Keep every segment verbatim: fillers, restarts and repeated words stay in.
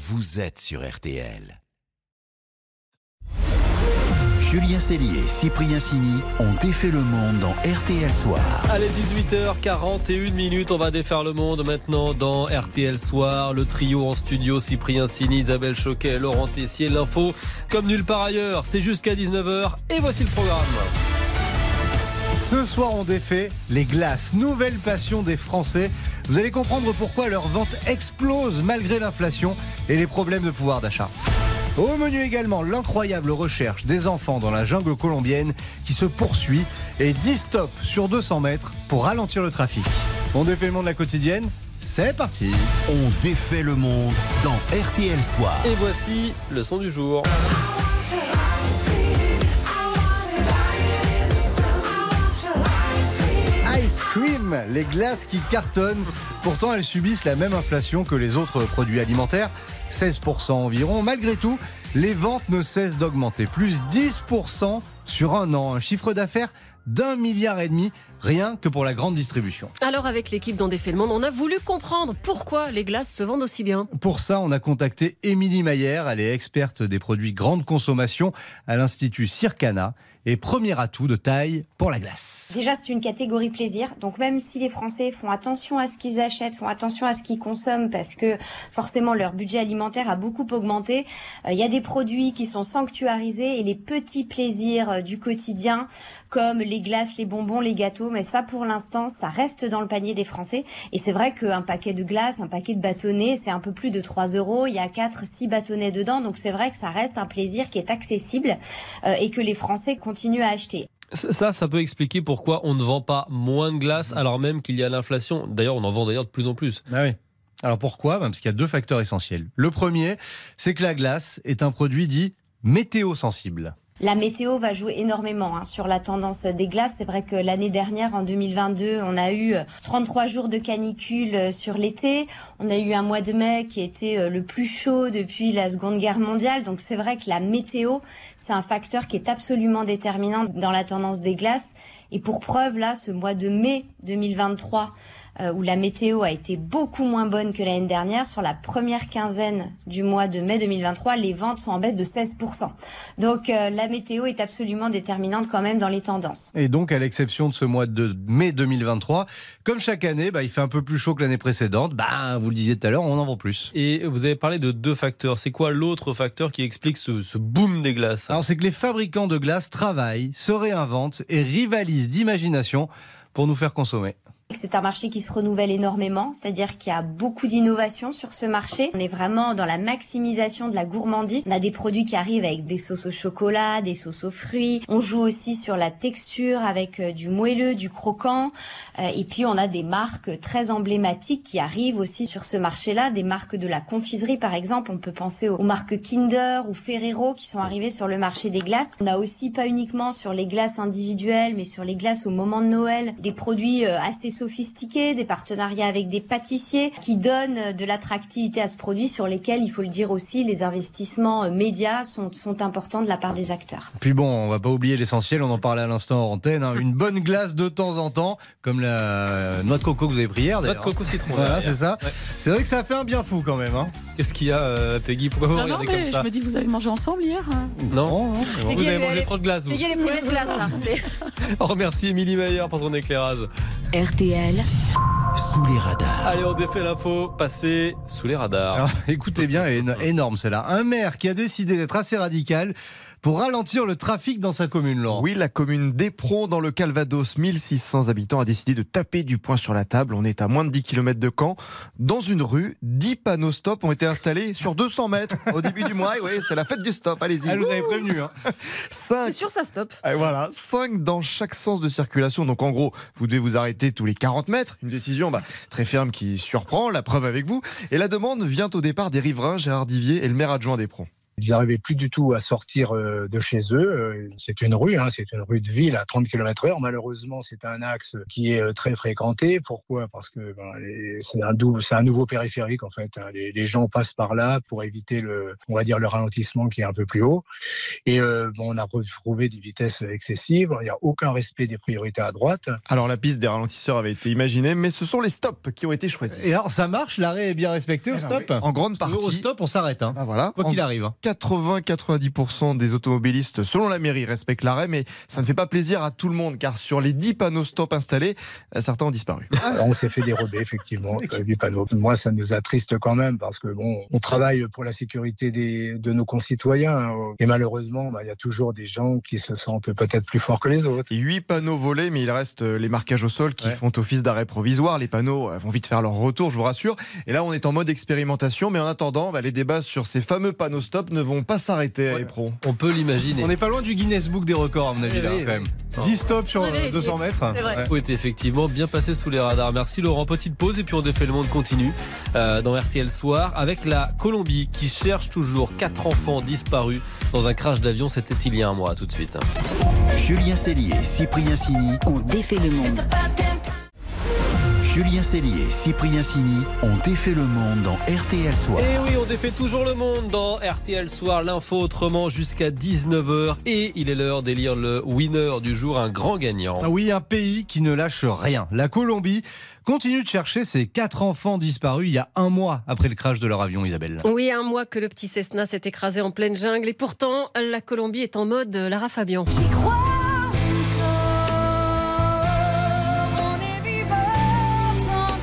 vous êtes sur R T L. Julien Sellier et Cyprien Cini ont défait le monde dans R T L Soir. Allez, dix-huit heures quarante et une minutes, on va défaire le monde maintenant dans R T L Soir. Le trio en studio, Cyprien Cini, Isabelle Choquet, Laurent Tessier. L'info comme nulle part ailleurs, c'est jusqu'à dix-neuf heures et voici le programme. Ce soir, on défait les glaces, nouvelle passion des Français. Vous allez comprendre pourquoi leurs ventes explosent malgré l'inflation et les problèmes de pouvoir d'achat. Au menu également, l'incroyable recherche des enfants dans la jungle colombienne qui se poursuit et dix stops sur deux cents mètres pour ralentir le trafic. On défait le monde de la quotidienne, c'est parti. On défait le monde dans R T L Soir. Et voici le son du jour. Ice cream, les glaces qui cartonnent. Pourtant, elles subissent la même inflation que les autres produits alimentaires, seize pour cent environ. Malgré tout, les ventes ne cessent d'augmenter. Plus dix pour cent sur un an. Un chiffre d'affaires d'un milliard et demi, rien que pour la grande distribution. Alors avec l'équipe d'On défait le monde, on a voulu comprendre pourquoi les glaces se vendent aussi bien. Pour ça, on a contacté Émilie Maillère. Elle est experte des produits grande consommation à l'Institut Circana et premier atout de taille pour la glace. Déjà, c'est une catégorie plaisir. Donc même si les Français font attention à ce qu'ils achètent, font attention à ce qu'ils consomment parce que forcément leur budget alimentaire a beaucoup augmenté, il euh, y a des produits qui sont sanctuarisés et les petits plaisirs euh, du quotidien comme les glaces, les bonbons, les gâteaux, mais ça pour l'instant, ça reste dans le panier des Français. Et c'est vrai qu'un paquet de glace, un paquet de bâtonnets, c'est un peu plus de trois euros. Il y a quatre, six bâtonnets dedans. Donc c'est vrai que ça reste un plaisir qui est accessible euh, et que les Français continuent à acheter. Ça, ça peut expliquer pourquoi on ne vend pas moins de glace alors même qu'il y a l'inflation. D'ailleurs, on en vend d'ailleurs de plus en plus. Ah oui. Alors pourquoi ? Parce qu'il y a deux facteurs essentiels. Le premier, c'est que la glace est un produit dit météo-sensible. La météo va jouer énormément hein, sur la tendance des glaces. C'est vrai que l'année dernière, en deux mille vingt-deux, on a eu trente-trois jours de canicule sur l'été. On a eu un mois de mai qui était le plus chaud depuis la Seconde Guerre mondiale. Donc c'est vrai que la météo, c'est un facteur qui est absolument déterminant dans la tendance des glaces. Et pour preuve, là, ce mois de mai deux mille vingt-trois, euh, où la météo a été beaucoup moins bonne que l'année dernière, sur la première quinzaine du mois de mai deux mille vingt-trois, les ventes sont en baisse de seize pour cent. Donc euh, la météo est absolument déterminante quand même dans les tendances. Et donc, à l'exception de ce mois de mai deux mille vingt-trois, comme chaque année, bah, il fait un peu plus chaud que l'année précédente. Bah, vous le disiez tout à l'heure, on en vend plus. Et vous avez parlé de deux facteurs. C'est quoi l'autre facteur qui explique ce, ce boom des glaces ? Alors, c'est que les fabricants de glaces travaillent, se réinventent et rivalisent d'imagination pour nous faire consommer. C'est un marché qui se renouvelle énormément, c'est-à-dire qu'il y a beaucoup d'innovations sur ce marché. On est vraiment dans la maximisation de la gourmandise. On a des produits qui arrivent avec des sauces au chocolat, des sauces aux fruits. On joue aussi sur la texture avec du moelleux, du croquant. Et puis on a des marques très emblématiques qui arrivent aussi sur ce marché-là. Des marques de la confiserie par exemple. On peut penser aux marques Kinder ou Ferrero qui sont arrivées sur le marché des glaces. On a aussi pas uniquement sur les glaces individuelles, mais sur les glaces au moment de Noël, des produits assez sophistiqués, des partenariats avec des pâtissiers qui donnent de l'attractivité à ce produit sur lesquels, il faut le dire aussi, les investissements médias sont, sont importants de la part des acteurs. Puis bon, on ne va pas oublier l'essentiel, on en parlait à l'instant en antenne, hein, une bonne glace de temps en temps, comme la noix de coco que vous avez pris hier. Noix de coco citron. Voilà, c'est ça. Ouais. C'est vrai que ça a fait un bien fou quand même. Hein. Qu'est-ce qu'il y a, euh, Peggy ? Pourquoi vous non, regardez non, mais comme ça ? Je me dis, vous avez mangé ensemble hier hein. Non, non, non bon. Vous avez les... mangé trop de glace. Vous. Les premières glaces, là. On remercie Émilie Maillère pour son éclairage. R T L sous les radars. Allez, on défait l'info, passez sous les radars. Alors, écoutez bien, énorme celle-là. Un maire qui a décidé d'être assez radical pour ralentir le trafic dans sa commune, Laurent. Oui, la commune d'Épron, dans le Calvados, mille six cents habitants, a décidé de taper du poing sur la table. On est à moins de dix kilomètres de Caen. Dans une rue, dix panneaux stop ont été installés sur deux cents mètres au début du mois. Et oui, c'est la fête du stop, allez-y. Elle vous avait prévenu. Hein. Cinq... C'est sûr, ça stop. Et voilà, cinq dans chaque sens de circulation. Donc en gros, vous devez vous arrêter tous les quarante mètres. Une décision bah, très ferme qui surprend, la preuve avec vous. Et la demande vient au départ des riverains, Gérard Divier et le maire adjoint d'Épron. Ils n'arrivaient plus du tout à sortir de chez eux. C'est une rue, hein, c'est une rue de ville à trente kilomètres heure. Malheureusement, c'est un axe qui est très fréquenté. Pourquoi ? Parce que ben, les, c'est, un dou- c'est un nouveau périphérique, en fait. Hein. Les, les gens passent par là pour éviter le, on va dire, le ralentissement qui est un peu plus haut. Et euh, bon, on a retrouvé des vitesses excessives. Il n'y a aucun respect des priorités à droite. Alors, la piste des ralentisseurs avait été imaginée, mais ce sont les stops qui ont été choisis. Et alors, ça marche ? L'arrêt est bien respecté au stop ? En grande partie. Au stop, on s'arrête. Hein. Ah, voilà. Quoi en... qu'il arrive. quatre-vingts à quatre-vingt-dix pour cent des automobilistes, selon la mairie, respectent l'arrêt, mais ça ne fait pas plaisir à tout le monde, car sur les dix panneaux stop installés, certains ont disparu. Alors on s'est fait dérober, effectivement, huit panneaux. Moi, ça nous attriste quand même, parce que bon, on travaille pour la sécurité des, de nos concitoyens, hein, et malheureusement, bah, y a toujours des gens qui se sentent peut-être plus forts que les autres. huit panneaux volés, mais il reste les marquages au sol qui ouais. font office d'arrêt provisoire. Les panneaux vont vite faire leur retour, je vous rassure. Et là, on est en mode expérimentation, mais en attendant, bah, les débats sur ces fameux panneaux stop ne vont pas s'arrêter à Épron. On peut l'imaginer. On n'est pas loin du Guinness Book des records, à mon avis, oui, là, oui, quand même. Oui. dix stops sur oui, deux cents mètres. C'est vrai. Il faut être effectivement bien passé sous les radars. Merci Laurent. Petite pause et puis on défait le monde continue euh, dans R T L Soir avec la Colombie qui cherche toujours quatre enfants disparus dans un crash d'avion. C'était il y a un mois. Tout de suite. Julien Sellier, Cyprien Cini, on défait le monde. Julien Sellier et Cyprien Cini ont défait le monde dans R T L Soir. Et oui, on défait toujours le monde dans R T L Soir, l'info autrement jusqu'à dix-neuf heures. Et il est l'heure d'élire le winner du jour, un grand gagnant. Ah oui, un pays qui ne lâche rien. La Colombie continue de chercher ses quatre enfants disparus il y a un mois après le crash de leur avion, Isabelle. Oui, un mois que le petit Cessna s'est écrasé en pleine jungle. Et pourtant, la Colombie est en mode Lara Fabian. J'y crois.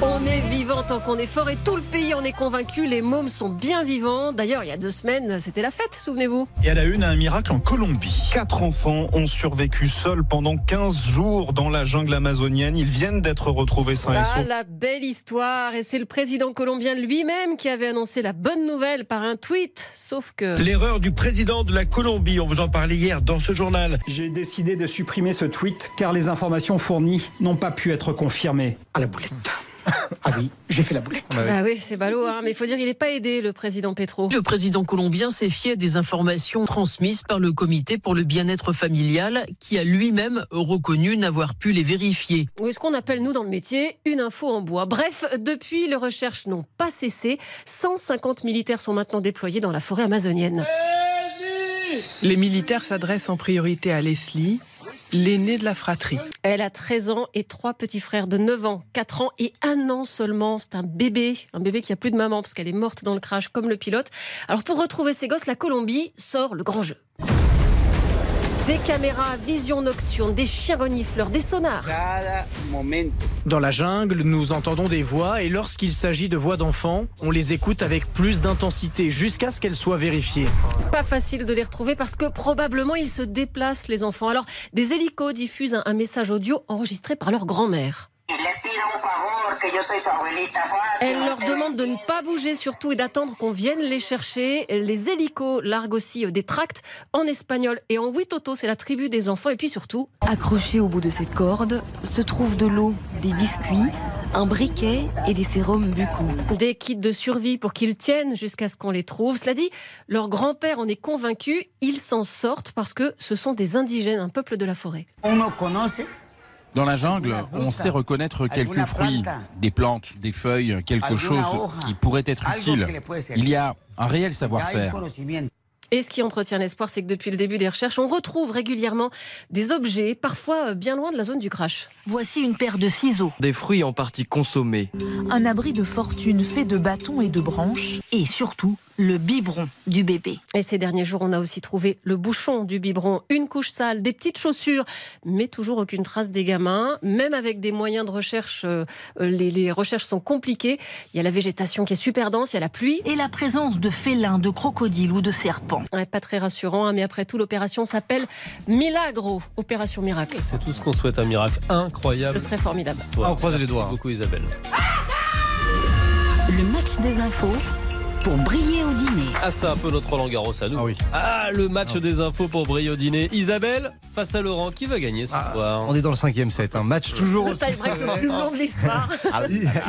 On est vivant tant qu'on est fort et tout le pays en est convaincu, les mômes sont bien vivants. D'ailleurs, il y a deux semaines, c'était la fête, souvenez-vous. Et à la une, un miracle en Colombie. Quatre enfants ont survécu seuls pendant quinze jours dans la jungle amazonienne. Ils viennent d'être retrouvés sains ah, et saufs. La belle histoire. Et c'est le président colombien lui-même qui avait annoncé la bonne nouvelle par un tweet. Sauf que... l'erreur du président de la Colombie, on vous en parlait hier dans ce journal. J'ai décidé de supprimer ce tweet car les informations fournies n'ont pas pu être confirmées. À la boulette. Ah oui, j'ai fait la boulette. Ah oui, c'est ballot, hein, mais il faut dire qu'il n'est pas aidé, le président Petro. Le président colombien s'est fié à des informations transmises par le comité pour le bien-être familial, qui a lui-même reconnu n'avoir pu les vérifier. Oui, ce qu'on appelle, nous, dans le métier, une info en bois. Bref, depuis, les recherches n'ont pas cessé. cent cinquante militaires sont maintenant déployés dans la forêt amazonienne. Les militaires s'adressent en priorité à Leslie, l'aînée de la fratrie. Elle a treize ans et trois petits frères de neuf ans, quatre ans et un an seulement. C'est un bébé, un bébé qui n'a plus de maman parce qu'elle est morte dans le crash comme le pilote. Alors pour retrouver ces gosses, la Colombie sort le grand jeu. Des caméras, vision nocturne, des chiens renifleurs, des sonars. Dans la jungle, nous entendons des voix et lorsqu'il s'agit de voix d'enfants, on les écoute avec plus d'intensité jusqu'à ce qu'elles soient vérifiées. Pas facile de les retrouver parce que probablement ils se déplacent, les enfants. Alors, des hélicos diffusent un, un message audio enregistré par leur grand-mère. Elle leur demande de ne pas bouger surtout et d'attendre qu'on vienne les chercher. Les hélicos larguent aussi des tracts en espagnol et en huitoto, c'est la tribu des enfants. Et puis surtout... accrochés au bout de cette corde se trouvent de l'eau, des biscuits, un briquet et des sérums buccaux. Des kits de survie pour qu'ils tiennent jusqu'à ce qu'on les trouve. Cela dit, leur grand-père en est convaincu, ils s'en sortent parce que ce sont des indigènes, un peuple de la forêt. On nous connaît. Dans la jungle, on sait reconnaître quelques fruits, des plantes, des feuilles, quelque chose qui pourrait être utile. Il y a un réel savoir-faire. Et ce qui entretient l'espoir, c'est que depuis le début des recherches, on retrouve régulièrement des objets, parfois bien loin de la zone du crash. Voici une paire de ciseaux. Des fruits en partie consommés. Un abri de fortune fait de bâtons et de branches. Et surtout, le biberon du bébé. Et ces derniers jours, on a aussi trouvé le bouchon du biberon, une couche sale, des petites chaussures, mais toujours aucune trace des gamins. Même avec des moyens de recherche, euh, les, les recherches sont compliquées. Il y a la végétation qui est super dense, il y a la pluie. Et la présence de félins, de crocodiles ou de serpents. Ouais, pas très rassurant, hein, mais après tout, l'opération s'appelle Milagro, opération miracle. C'est tout ce qu'on souhaite, un miracle incroyable. Ce serait formidable. Ah, on croise les doigts. Merci beaucoup, Isabelle. Le match des infos pour briller au dîner. Ah, c'est un peu notre Roland Garros à nous. Ah oui. Ah, le match ah oui. des infos pour briller au dîner. Isabelle, face à Laurent qui va gagner ce ah, soir. On est dans le cinquième set, un match toujours le aussi serré. Le plus long de l'histoire.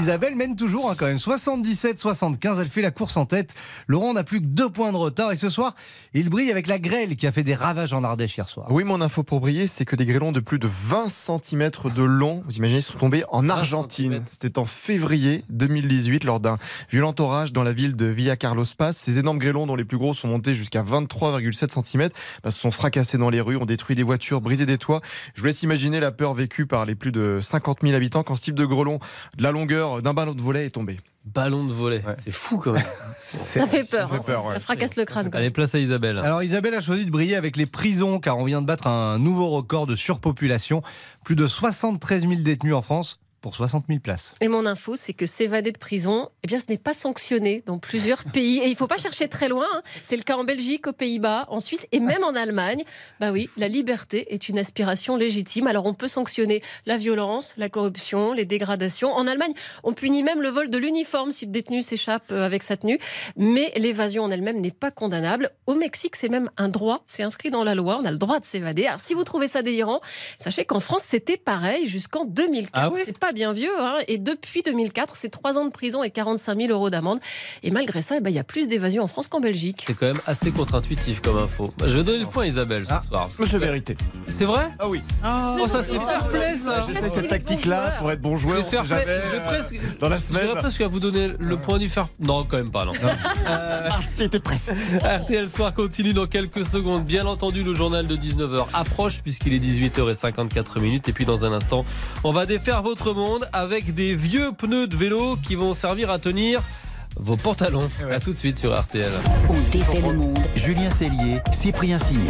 Isabelle mène toujours hein, quand même, soixante-dix-sept soixante-quinze, elle fait la course en tête. Laurent n'a plus que deux points de retard et ce soir, il brille avec la grêle qui a fait des ravages en Ardèche hier soir. Oui, mon info pour briller, c'est que des grêlons de plus de vingt centimètres de long, vous imaginez, sont tombés en Argentine. C'était en février deux mille dix-huit lors d'un violent orage dans la ville de Villa Carlos Paz. Ces énormes grêlons dont les plus gros sont montés jusqu'à vingt-trois virgule sept centimètres bah, se sont fracassés dans les rues, ont détruit des voitures, brisé des toits. Je vous laisse imaginer la peur vécue par les plus de cinquante mille habitants quand ce type de grêlon de la longueur d'un ballon de volet est tombé. Ballon de volet, ouais. C'est fou quand même. Ça fait peur, ça, fait peur, hein, ça, ça fracasse le crâne. Allez, place à Isabelle. Alors Isabelle a choisi de briller avec les prisons car on vient de battre un nouveau record de surpopulation. Plus de soixante-treize mille détenus en France pour soixante mille places. Et mon info, c'est que s'évader de prison, eh bien, ce n'est pas sanctionné dans plusieurs pays. Et il ne faut pas chercher très loin. Hein. C'est le cas en Belgique, aux Pays-Bas, en Suisse et même en Allemagne. Bah oui, la liberté est une aspiration légitime. Alors on peut sanctionner la violence, la corruption, les dégradations. En Allemagne, on punit même le vol de l'uniforme si le détenu s'échappe avec sa tenue. Mais l'évasion en elle-même n'est pas condamnable. Au Mexique, c'est même un droit. C'est inscrit dans la loi. On a le droit de s'évader. Alors si vous trouvez ça délirant, sachez qu'en France, c'était pareil jusqu'en deux mille quatre. Ah oui, c'est pas bien vieux, hein. Et depuis deux mille quatre, c'est trois ans de prison et quarante-cinq mille euros d'amende. Et malgré ça, eh ben, y a plus d'évasion en France qu'en Belgique. C'est quand même assez contre-intuitif comme info. Je vais donner le point à Isabelle ce ah, soir. Monsieur Vérité. C'est vrai ? Ah oui. Oh, oh ça c'est fair play ça. J'essaie cette tactique-là bon pour être bon joueur. C'est fair play. Je vais presque, dans la semaine. Je vais presque à vous donner le point du fair play. Non, quand même pas, non. euh, ah, j'étais presque. R T L Soir continue dans quelques secondes. Bien entendu, le journal de dix-neuf heures approche puisqu'il est dix-huit heures cinquante-quatre. Et puis dans un instant, on va défaire votre monde avec des vieux pneus de vélo qui vont servir à tenir vos pantalons. Ouais. À tout de suite sur R T L. On défait le monde. Julien Sellier, Cyprien Cini.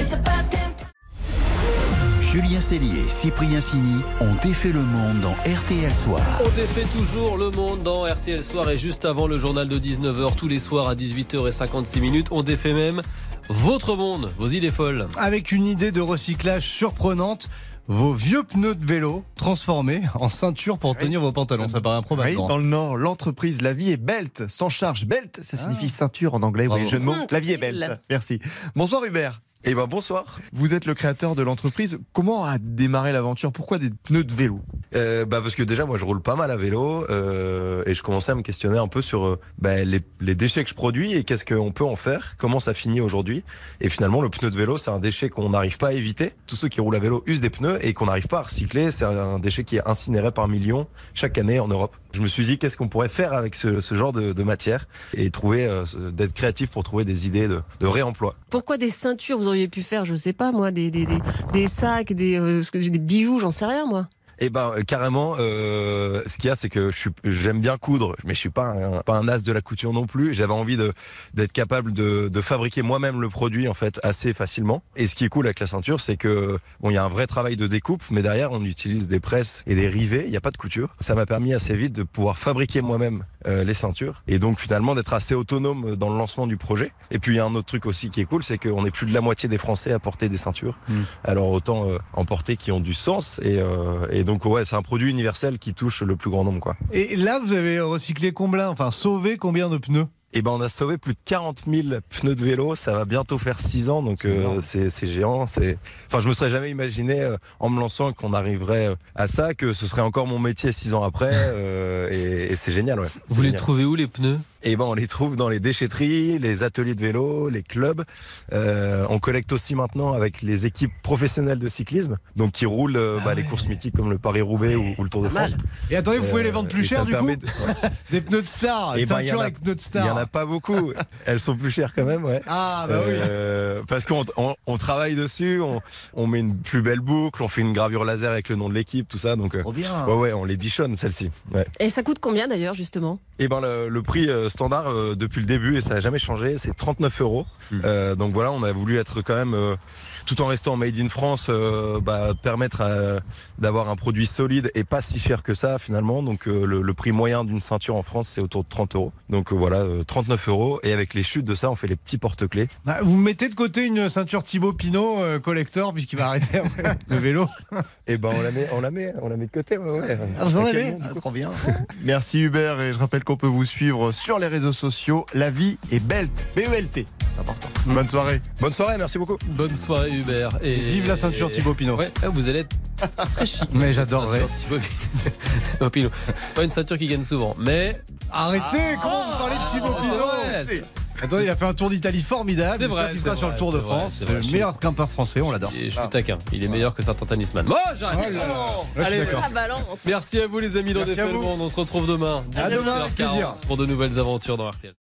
Julien Sellier, Cyprien Cini ont défait le monde dans R T L Soir. On défait toujours le monde dans R T L Soir et juste avant le journal de dix-neuf heures, tous les soirs à dix-huit heures cinquante-six, on défait même votre monde, vos idées folles. Avec une idée de recyclage surprenante. Vos vieux pneus de vélo transformés en ceinture pour oui. tenir vos pantalons, ça paraît improbable. Oui, dans le Nord, l'entreprise La Vie est Belt, sans charge. Belt, ça signifie ah. ceinture en anglais. Bravo. Oui, jeu de mots. La Vie est Belt. Merci. Bonsoir Hubert. Eh ben bonsoir. Vous êtes le créateur de l'entreprise. Comment a démarré l'aventure ? Pourquoi des pneus de vélo ? euh, bah parce que déjà moi je roule pas mal à vélo euh, et je commençais à me questionner un peu sur euh, bah, les, les déchets que je produis et qu'est-ce qu'on peut en faire ? Comment ça finit aujourd'hui ? Et finalement le pneu de vélo c'est un déchet qu'on n'arrive pas à éviter. Tous ceux qui roulent à vélo usent des pneus et qu'on n'arrive pas à recycler. C'est un déchet qui est incinéré par millions chaque année en Europe. Je me suis dit qu'est-ce qu'on pourrait faire avec ce, ce genre de, de matière et trouver euh, d'être créatif pour trouver des idées de, de réemploi. Pourquoi des ceintures ? Vous auriez pu faire, je sais pas moi, des, des, des, des sacs, des, euh, des bijoux, j'en sais rien moi. Eh ben euh, carrément, euh, ce qu'il y a c'est que je suis, j'aime bien coudre, mais je suis pas un, pas un as de la couture non plus. J'avais envie de, d'être capable de, de fabriquer moi-même le produit en fait assez facilement. Et ce qui est cool avec la ceinture, c'est que bon, il y a un vrai travail de découpe, mais derrière on utilise des presses et des rivets. Il n'y a pas de couture. Ça m'a permis assez vite de pouvoir fabriquer moi-même euh, les ceintures et donc finalement d'être assez autonome dans le lancement du projet. Et puis il y a un autre truc aussi qui est cool, c'est qu'on est plus de la moitié des Français à porter des ceintures. Mmh. Alors autant euh, en porter qui ont du sens et, euh, et donc ouais, c'est un produit universel qui touche le plus grand nombre quoi. Et là vous avez recyclé combien, enfin sauvé combien de pneus ? Eh ben on a sauvé plus de quarante mille pneus de vélo, ça va bientôt faire six ans, donc c'est, euh, c'est, c'est géant. C'est... Enfin, je me serais jamais imaginé euh, en me lançant qu'on arriverait à ça, que ce serait encore mon métier six ans après, euh, et, et c'est génial. Ouais. C'est Vous génial. Les trouvez où les pneus ? Eh ben on les trouve dans les déchetteries, les ateliers de vélo, les clubs. Euh, on collecte aussi maintenant avec les équipes professionnelles de cyclisme, donc qui roulent euh, bah, ah ouais. les courses mythiques comme le Paris-Roubaix ouais. ou, ou le Tour de France. Et attendez, vous pouvez euh, les vendre plus cher du coup de... ouais. Des pneus de star, des ceintures ben, avec pneus de star. Pas beaucoup, elles sont plus chères quand même, ouais. Ah bah euh, oui. Parce qu'on on, on travaille dessus, on, on met une plus belle boucle, on fait une gravure laser avec le nom de l'équipe, tout ça, donc. Trop bien. Ouais ouais, on les bichonne celles-ci. Ouais. Et ça coûte combien d'ailleurs justement ? Et ben le, le prix standard euh, depuis le début et ça n'a jamais changé, c'est trente-neuf euros. Mmh. Euh, donc voilà, on a voulu être quand même euh, tout en restant made in France, euh, bah, permettre à, d'avoir un produit solide et pas si cher que ça finalement. Donc euh, le, le prix moyen d'une ceinture en France c'est autour de trente euros. Donc euh, voilà. Euh, trente-neuf euros et avec les chutes de ça on fait les petits porte-clés. Bah, vous mettez de côté une ceinture Thibaut Pinot euh, collector puisqu'il va arrêter après le vélo. Et ben on la met, on la met, on la met de côté. Ouais, ouais. Ah, vous en avez ah, trop bien. Merci Hubert et je rappelle qu'on peut vous suivre sur les les réseaux sociaux. La vie est belt. B E L T. C'est important. Mmh. Bonne soirée. Bonne soirée, merci beaucoup. Bonne soirée, Hubert. Et, et vive la ceinture et... Thibaut Pinot. Ouais, vous allez être très chic. Mais j'adorerais. Thibaut Pinot. C'est pas une ceinture qui gagne souvent, mais. Arrêtez, ah, comment vous parlez de Thibaut Pinot? Attendez, il a fait un tour d'Italie formidable. C'est vrai. Il sera sur le Tour de France. C'est le meilleur grimpeur français, on l'adore. Et je suis taquin. Il est meilleur que certains tennisman. Moi, j'arrête. Allez, ça balance. Merci à vous, les amis, d'On défait le monde. On se retrouve demain. À demain, plaisir. Pour de nouvelles aventures dans R T L.